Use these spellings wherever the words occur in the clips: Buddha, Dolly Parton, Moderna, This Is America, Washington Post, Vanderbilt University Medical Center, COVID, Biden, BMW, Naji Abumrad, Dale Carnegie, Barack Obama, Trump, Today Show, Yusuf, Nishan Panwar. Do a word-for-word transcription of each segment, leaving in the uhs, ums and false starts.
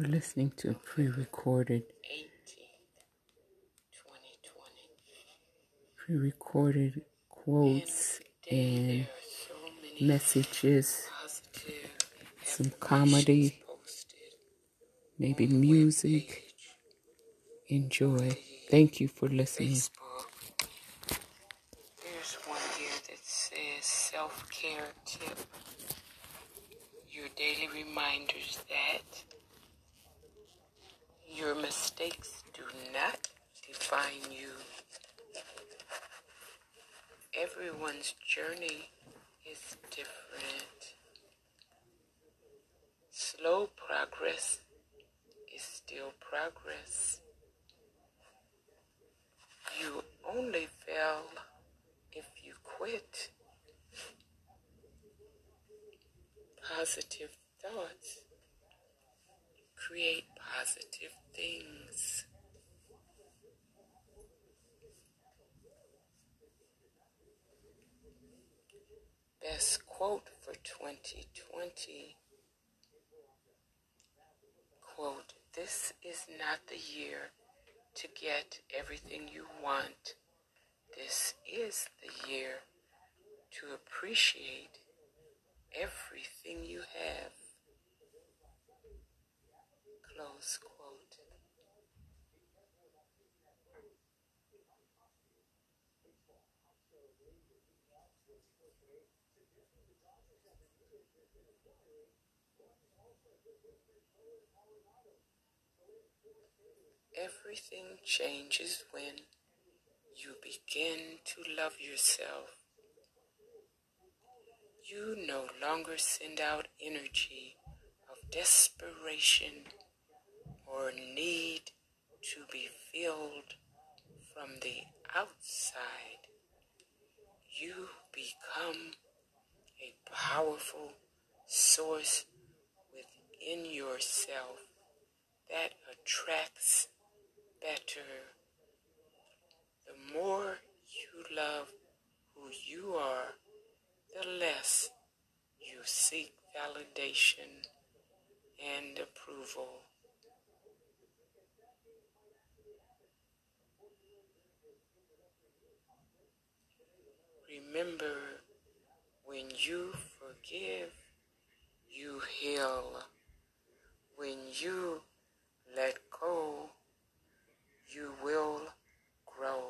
We're listening to a pre-recorded, pre-recorded quotes and messages, some comedy, maybe music. Enjoy. Thank you for listening. There's one here that says self-care tip. Your daily reminders that your mistakes do not define you. Everyone's journey is different. Slow progress is still progress. You only fail if you quit. Positive thoughts create positive things. Best quote for twenty twenty. Quote, this is not the year to get everything you want. This is the year to appreciate everything you have. Close quote. Everything changes when you begin to love yourself. You no longer send out energy of desperation or need to be filled from the outside. You become a powerful source within yourself that attracts better. The more you love who you are, the less you seek validation and approval. Remember, when you forgive, you heal. When you let go, you will grow.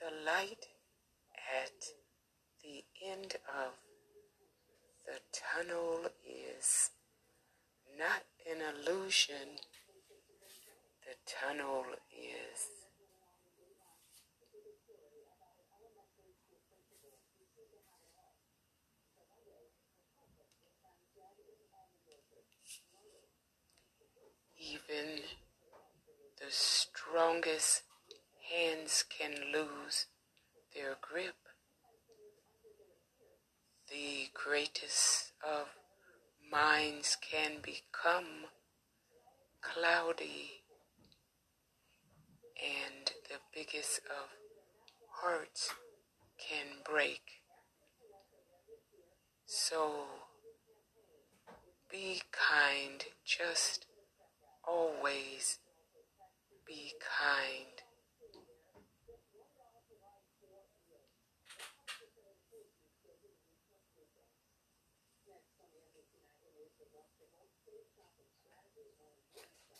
The light at the end of the tunnel is not an illusion. The tunnel is. Even the strongest hands can lose their grip. The greatest of minds can become cloudy, and the biggest of hearts can break. So be kind, just always be kind.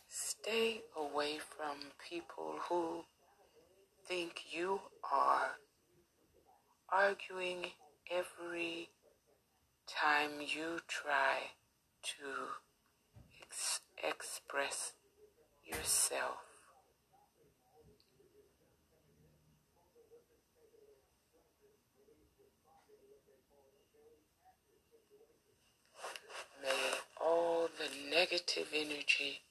Stay away from people who think you are, arguing every time you try to ex- express yourself. May all the negative energy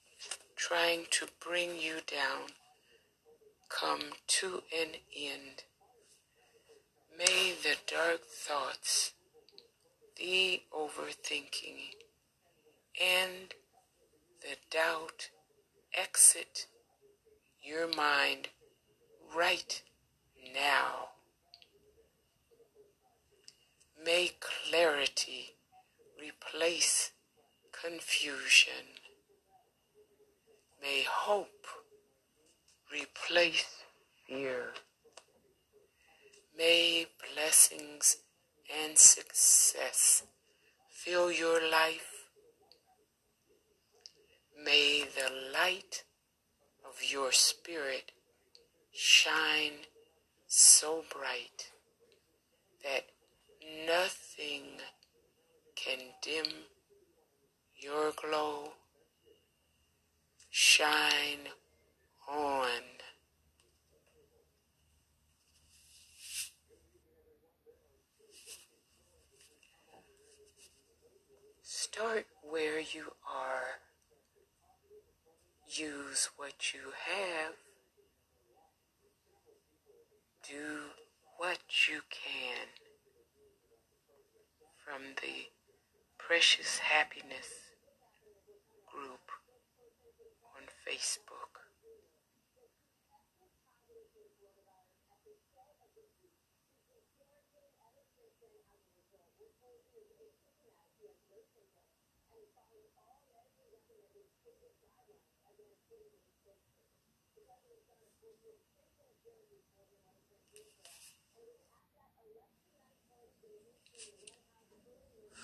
trying to bring you down come to an end. May the dark thoughts, the overthinking, and the doubt exit your mind right now. May clarity replace confusion. May hope replace fear. May blessings and success fill your life. May the light of your spirit shine so bright that nothing can dim your glow. Shine on. Start where you are. Use what you have. Do what you can from the Precious Happiness group on Facebook.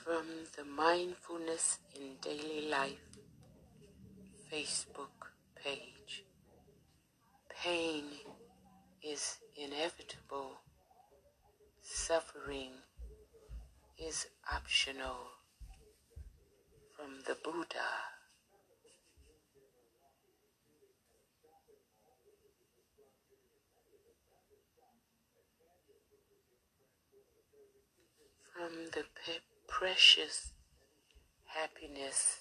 From the Mindfulness in Daily Life Facebook page. Pain is inevitable. Suffering is optional. From the Buddha. From the pe- Precious Happiness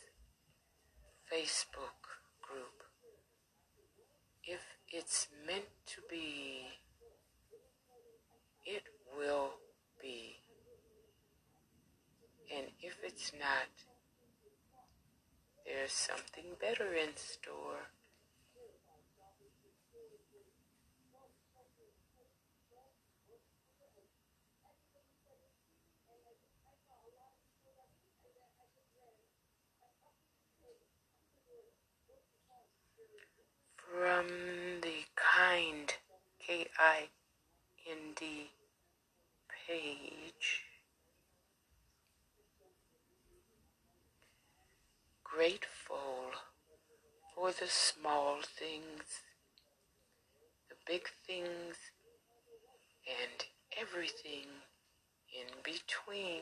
Facebook group. If it's meant to be, it will be. And if it's not, there's something better in store. From the Kind, K I N D, page. Grateful for the small things, the big things, and everything in between.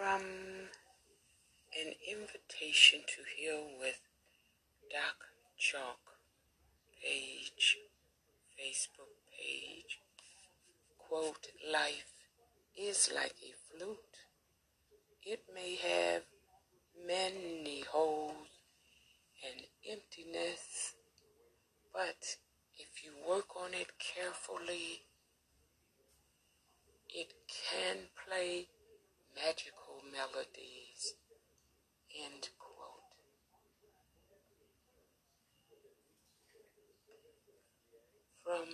From An Invitation to Heal with Doc Chalk page, Facebook page, quote, life is like a flute. It may have many holes and emptiness, but if you work on it carefully, it can play magical melodies, end quote. From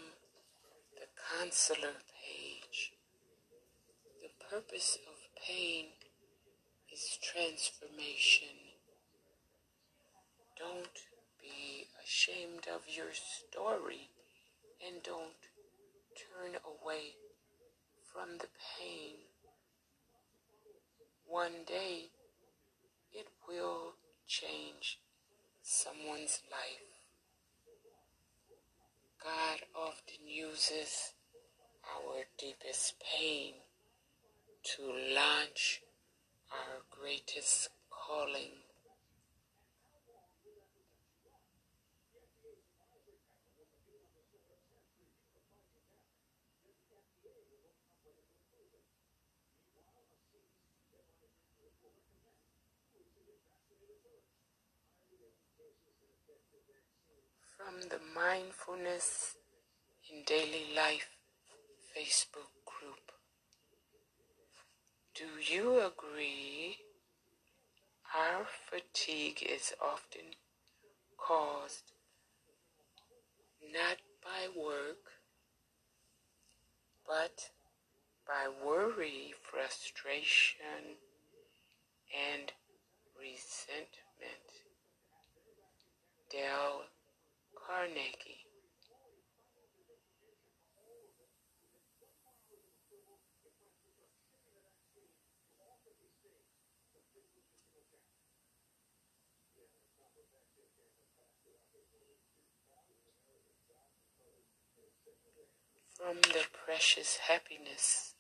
the Consular page, the purpose of pain is transformation. Don't be ashamed of your story and don't turn away from the pain. One day, it will change someone's life. God often uses our deepest pain to launch our greatest calling. From the Mindfulness in Daily Life Facebook group. Do you agree? Our fatigue is often caused not by work, but by worry, frustration, and resentment. Dale Carnegie. From the Precious Happiness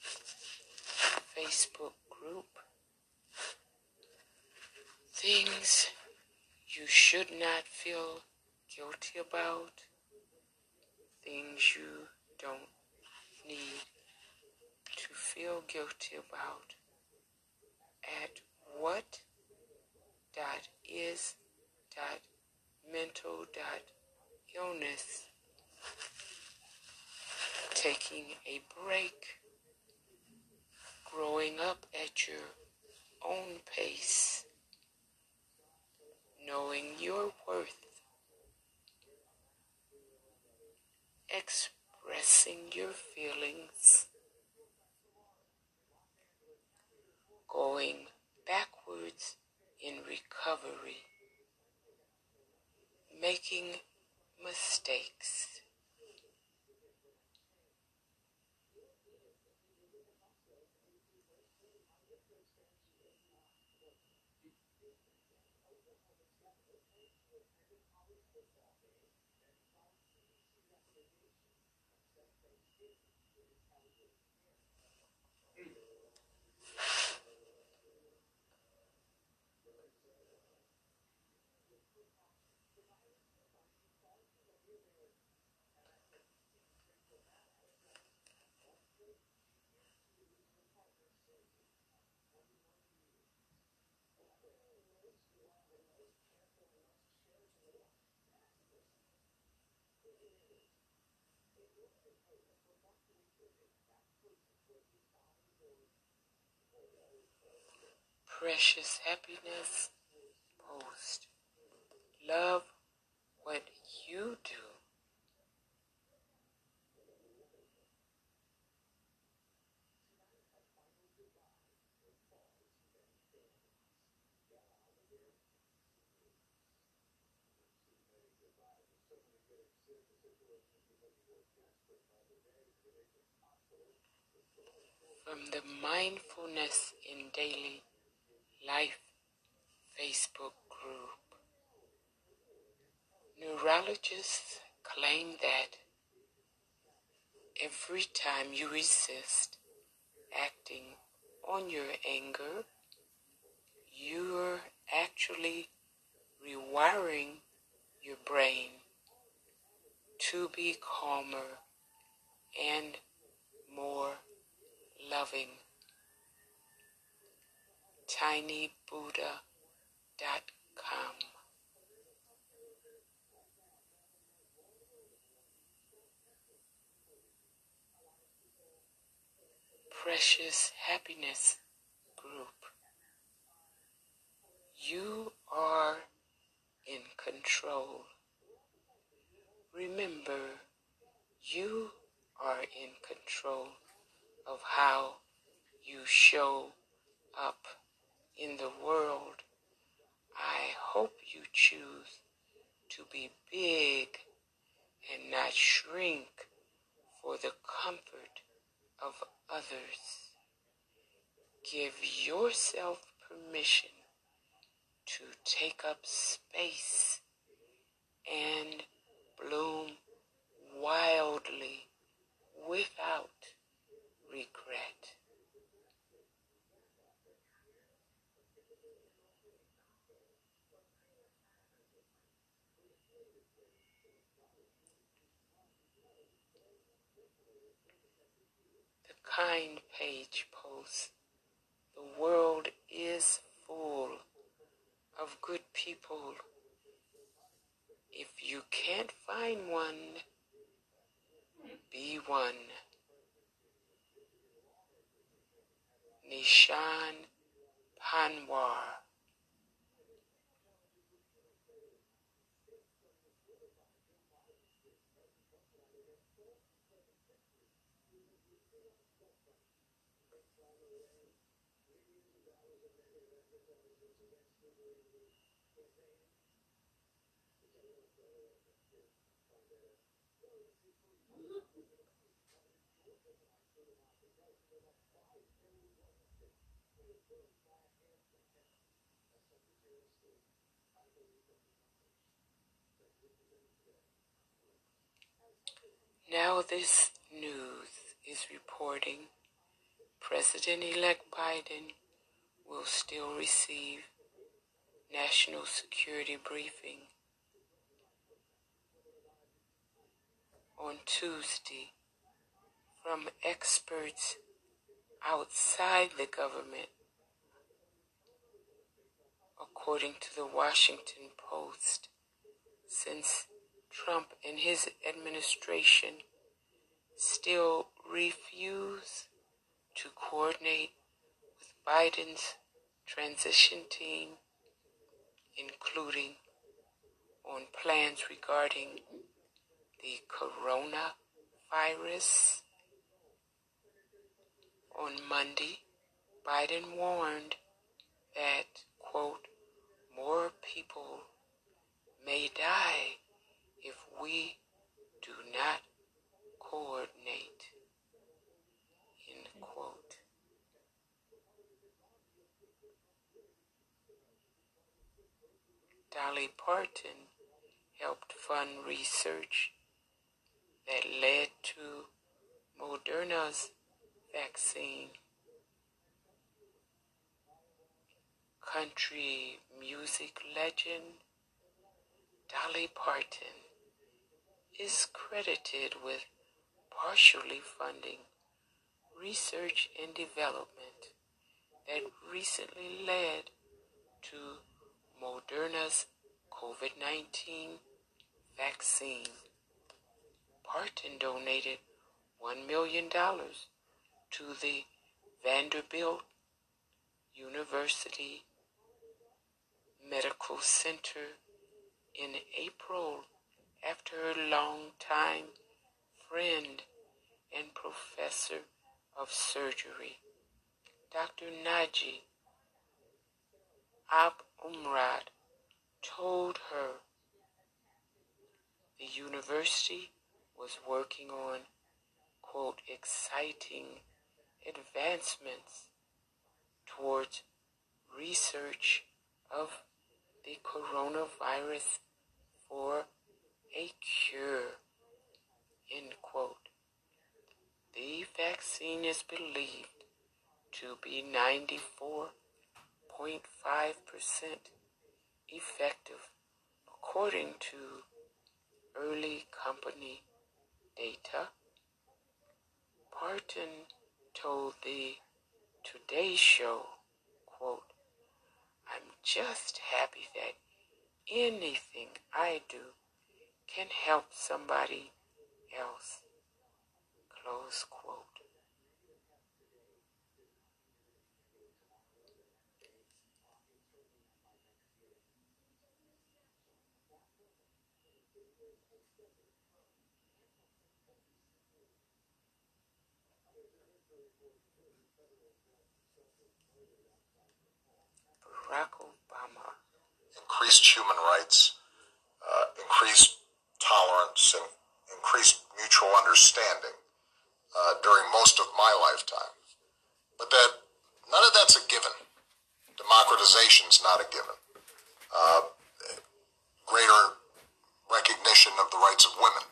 Facebook group. Things you should not feel guilty about. Things you don't need to feel guilty about. At what dot is dot mental dot illness. Taking a break, growing up at your own pace, knowing your worth, expressing your feelings, going backwards in recovery, making mistakes. Precious Happiness Post. Love what you do. From the Mindfulness in Daily Life Facebook group. Neurologists claim that every time you resist acting on your anger, you're actually rewiring your brain to be calmer and more loving. Tiny Buddha dot com. Precious Happiness Group. You are in control. Remember, you are in control of how you show up in the world. I hope you choose to be big and not shrink for the comfort of others. Give yourself permission to take up space and bloom wildly without regret. Kind Page Post. The world is full of good people. If you can't find one, be one. Nishan Panwar. Now this news is reporting President-elect Biden will still receive national security briefing on Tuesday from experts outside the government, according to the Washington Post, since Trump and his administration still refuse to coordinate with Biden's transition team, including on plans regarding the coronavirus. On Monday, Biden warned that, quote, more people may die if we do not coordinate, end quote. Dolly Parton helped fund research that led to Moderna's vaccine. Country music legend Dolly Parton is credited with partially funding research and development that recently led to Moderna's COVID nineteen vaccine. Parton donated one million dollars to the Vanderbilt University Medical Center in April after her longtime friend and professor of surgery, Doctor Naji Abumrad, told her the university was working on, quote, exciting advancements towards research of the coronavirus for a cure, end quote. The vaccine is believed to be ninety-four point five percent effective, according to early company data. Parton told the Today Show, quote, I'm just happy that anything I do can help somebody else, close quote. Barack Obama. Increased human rights, uh, increased tolerance, and increased mutual understanding uh, during most of my lifetime. But that none of that's a given. Democratization's not a given. Uh, greater recognition of the rights of women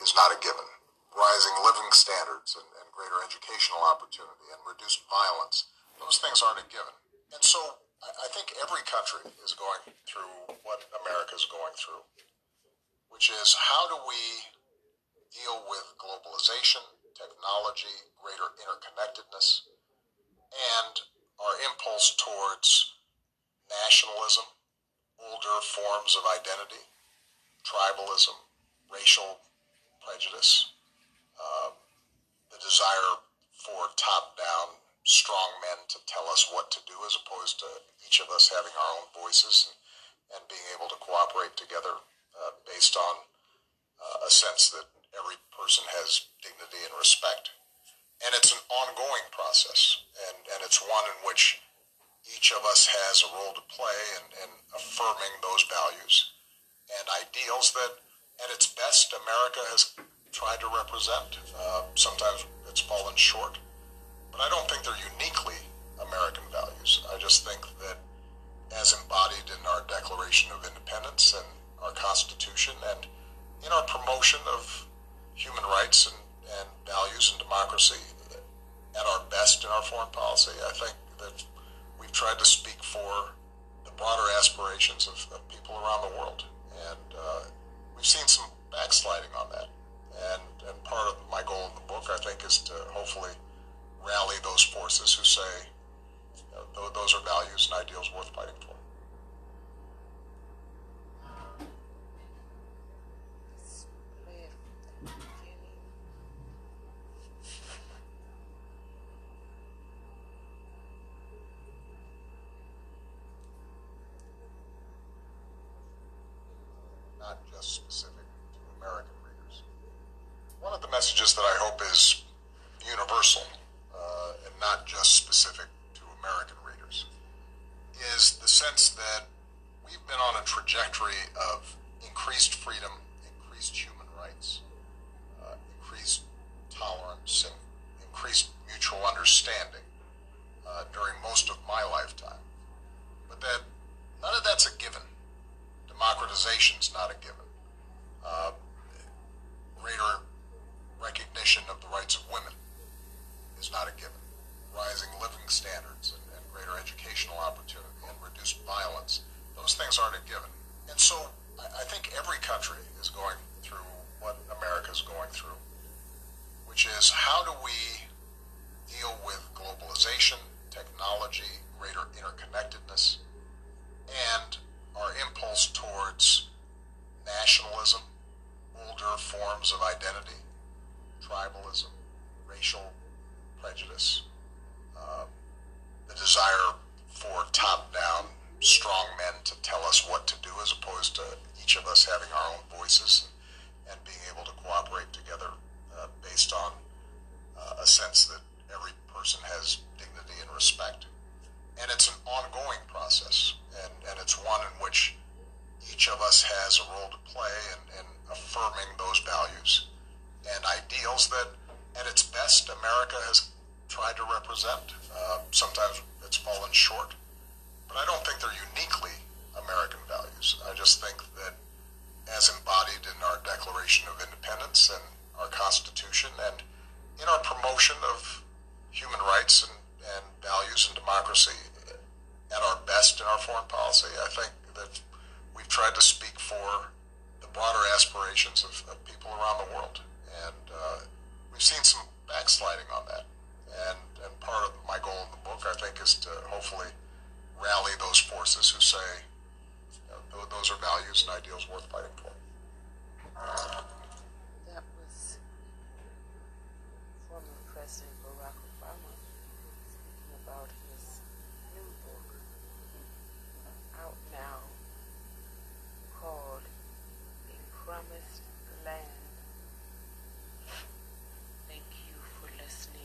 is not a given. Rising living standards and, and greater educational opportunity and reduced violence, those things aren't a given. And so I think every country is going through what America is going through, which is how do we deal with globalization, technology, greater interconnectedness, and our impulse towards nationalism, older forms of identity, tribalism, racial prejudice, uh, the desire for top-down strong men to tell us what to do, as opposed to each of us having our own voices and, and being able to cooperate together uh, based on uh, a sense that every person has dignity and respect. And it's an ongoing process, and, and it's one in which each of us has a role to play in, in affirming those values and ideals that, at its best, America has tried to represent. Uh, sometimes it's fallen short. But I don't think they're uniquely American values. I just think that as embodied in our Declaration of Independence and our Constitution and in our promotion of human rights and, and values and democracy at our best in our foreign policy, I think that we've tried to speak for the broader aspirations of, of people around the world. And uh, we've seen some backsliding on that. And, and part of my goal in the book, I think, is to hopefully rally those forces who say, you know, those are values and ideals worth fighting for. Not just specific to American readers. One of the messages that I hope is universal, not just specific to American readers, is the sense that we've been on a trajectory of increased freedom, increased human rights, uh, increased tolerance, and increased mutual understanding uh, during most of my lifetime. But that none of that's a given. Democratization's not a given. Uh, greater recognition of the rights of women is not a given. Rising living standards and, and greater educational opportunity and reduced violence, those things aren't a given. And so I, I think every country is going through what America is going through, which is how do we deal with globalization, technology, greater interconnectedness, and our impulse towards nationalism, older forms of identity, tribalism, racial prejudice, Uh, the desire for top-down strong men to tell us what to do, as opposed to each of us having our own voices and, and being able to cooperate together uh, based on uh, a sense that every person has dignity and respect. And it's an ongoing process, and, and it's one in which each of us has a role to play in, in affirming those values and ideals that, at its best, America has tried to represent. Uh, sometimes it's fallen short. But I don't think they're uniquely American values. I just think that as embodied in our Declaration of Independence and our Constitution and in our promotion of human rights and, and values and democracy at our best in our foreign policy, I think that we've tried to speak for the broader aspirations of, of people around the world. And uh, we've seen some backsliding on that. And, and part of my goal in the book, I think, is to hopefully rally those forces who say, you know, those are values and ideals worth fighting for. That was former President Barack Obama speaking about his new book out now called A Promised Land. Thank you for listening.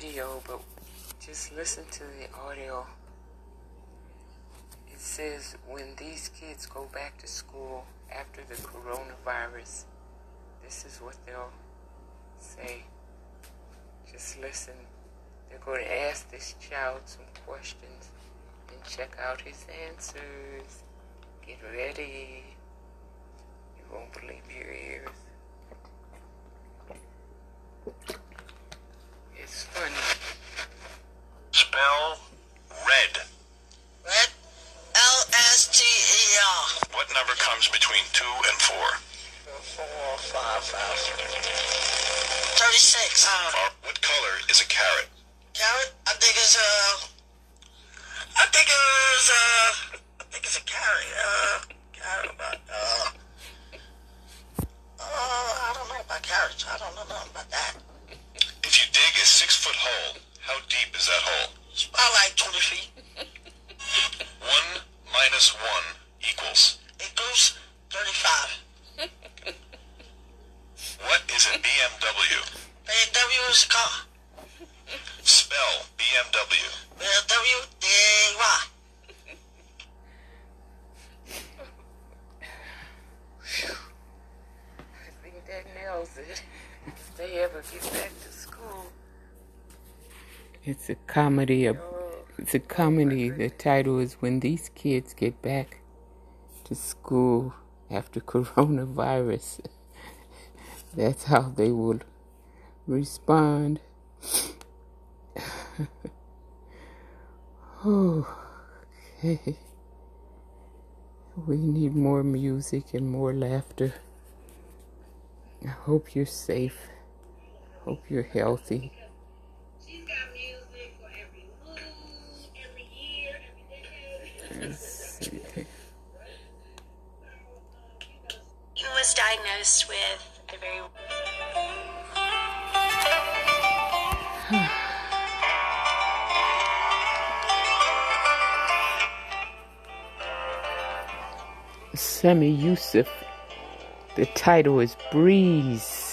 video, but just listen to the audio. It says, when these kids go back to school after the coronavirus, this is what they'll say. Just listen. They're going to ask this child some questions and check out his answers. Get ready. You won't believe your ears. It's funny. Spell red. Red? L S T E R. What number comes between two and four? Four, five, five. Thirty-six. Uh, what color is a carrot? Carrot? I think it's a... I think it's a... I think it's a carrot. Uh, carrot, but... Uh, uh, I don't know about carrots. I don't know nothing about that. If you dig a six-foot hole, how deep is that hole? It's about like twenty feet. One minus one equals? Equals thirty-five. What is a B M W? B M W is a car. Spell B M W. B M W, D A Y. I think that nails it. If they ever get back to school. It's a comedy. Of, it's a comedy. The title is When These Kids Get Back to School After Coronavirus. That's how they will respond. Okay. We need more music and more laughter. I hope you're safe. Hope you're healthy. She's got music for every mood, every year, every decade. Let's see. He was diagnosed with a very... Sammy Yusuf. The title is Breeze.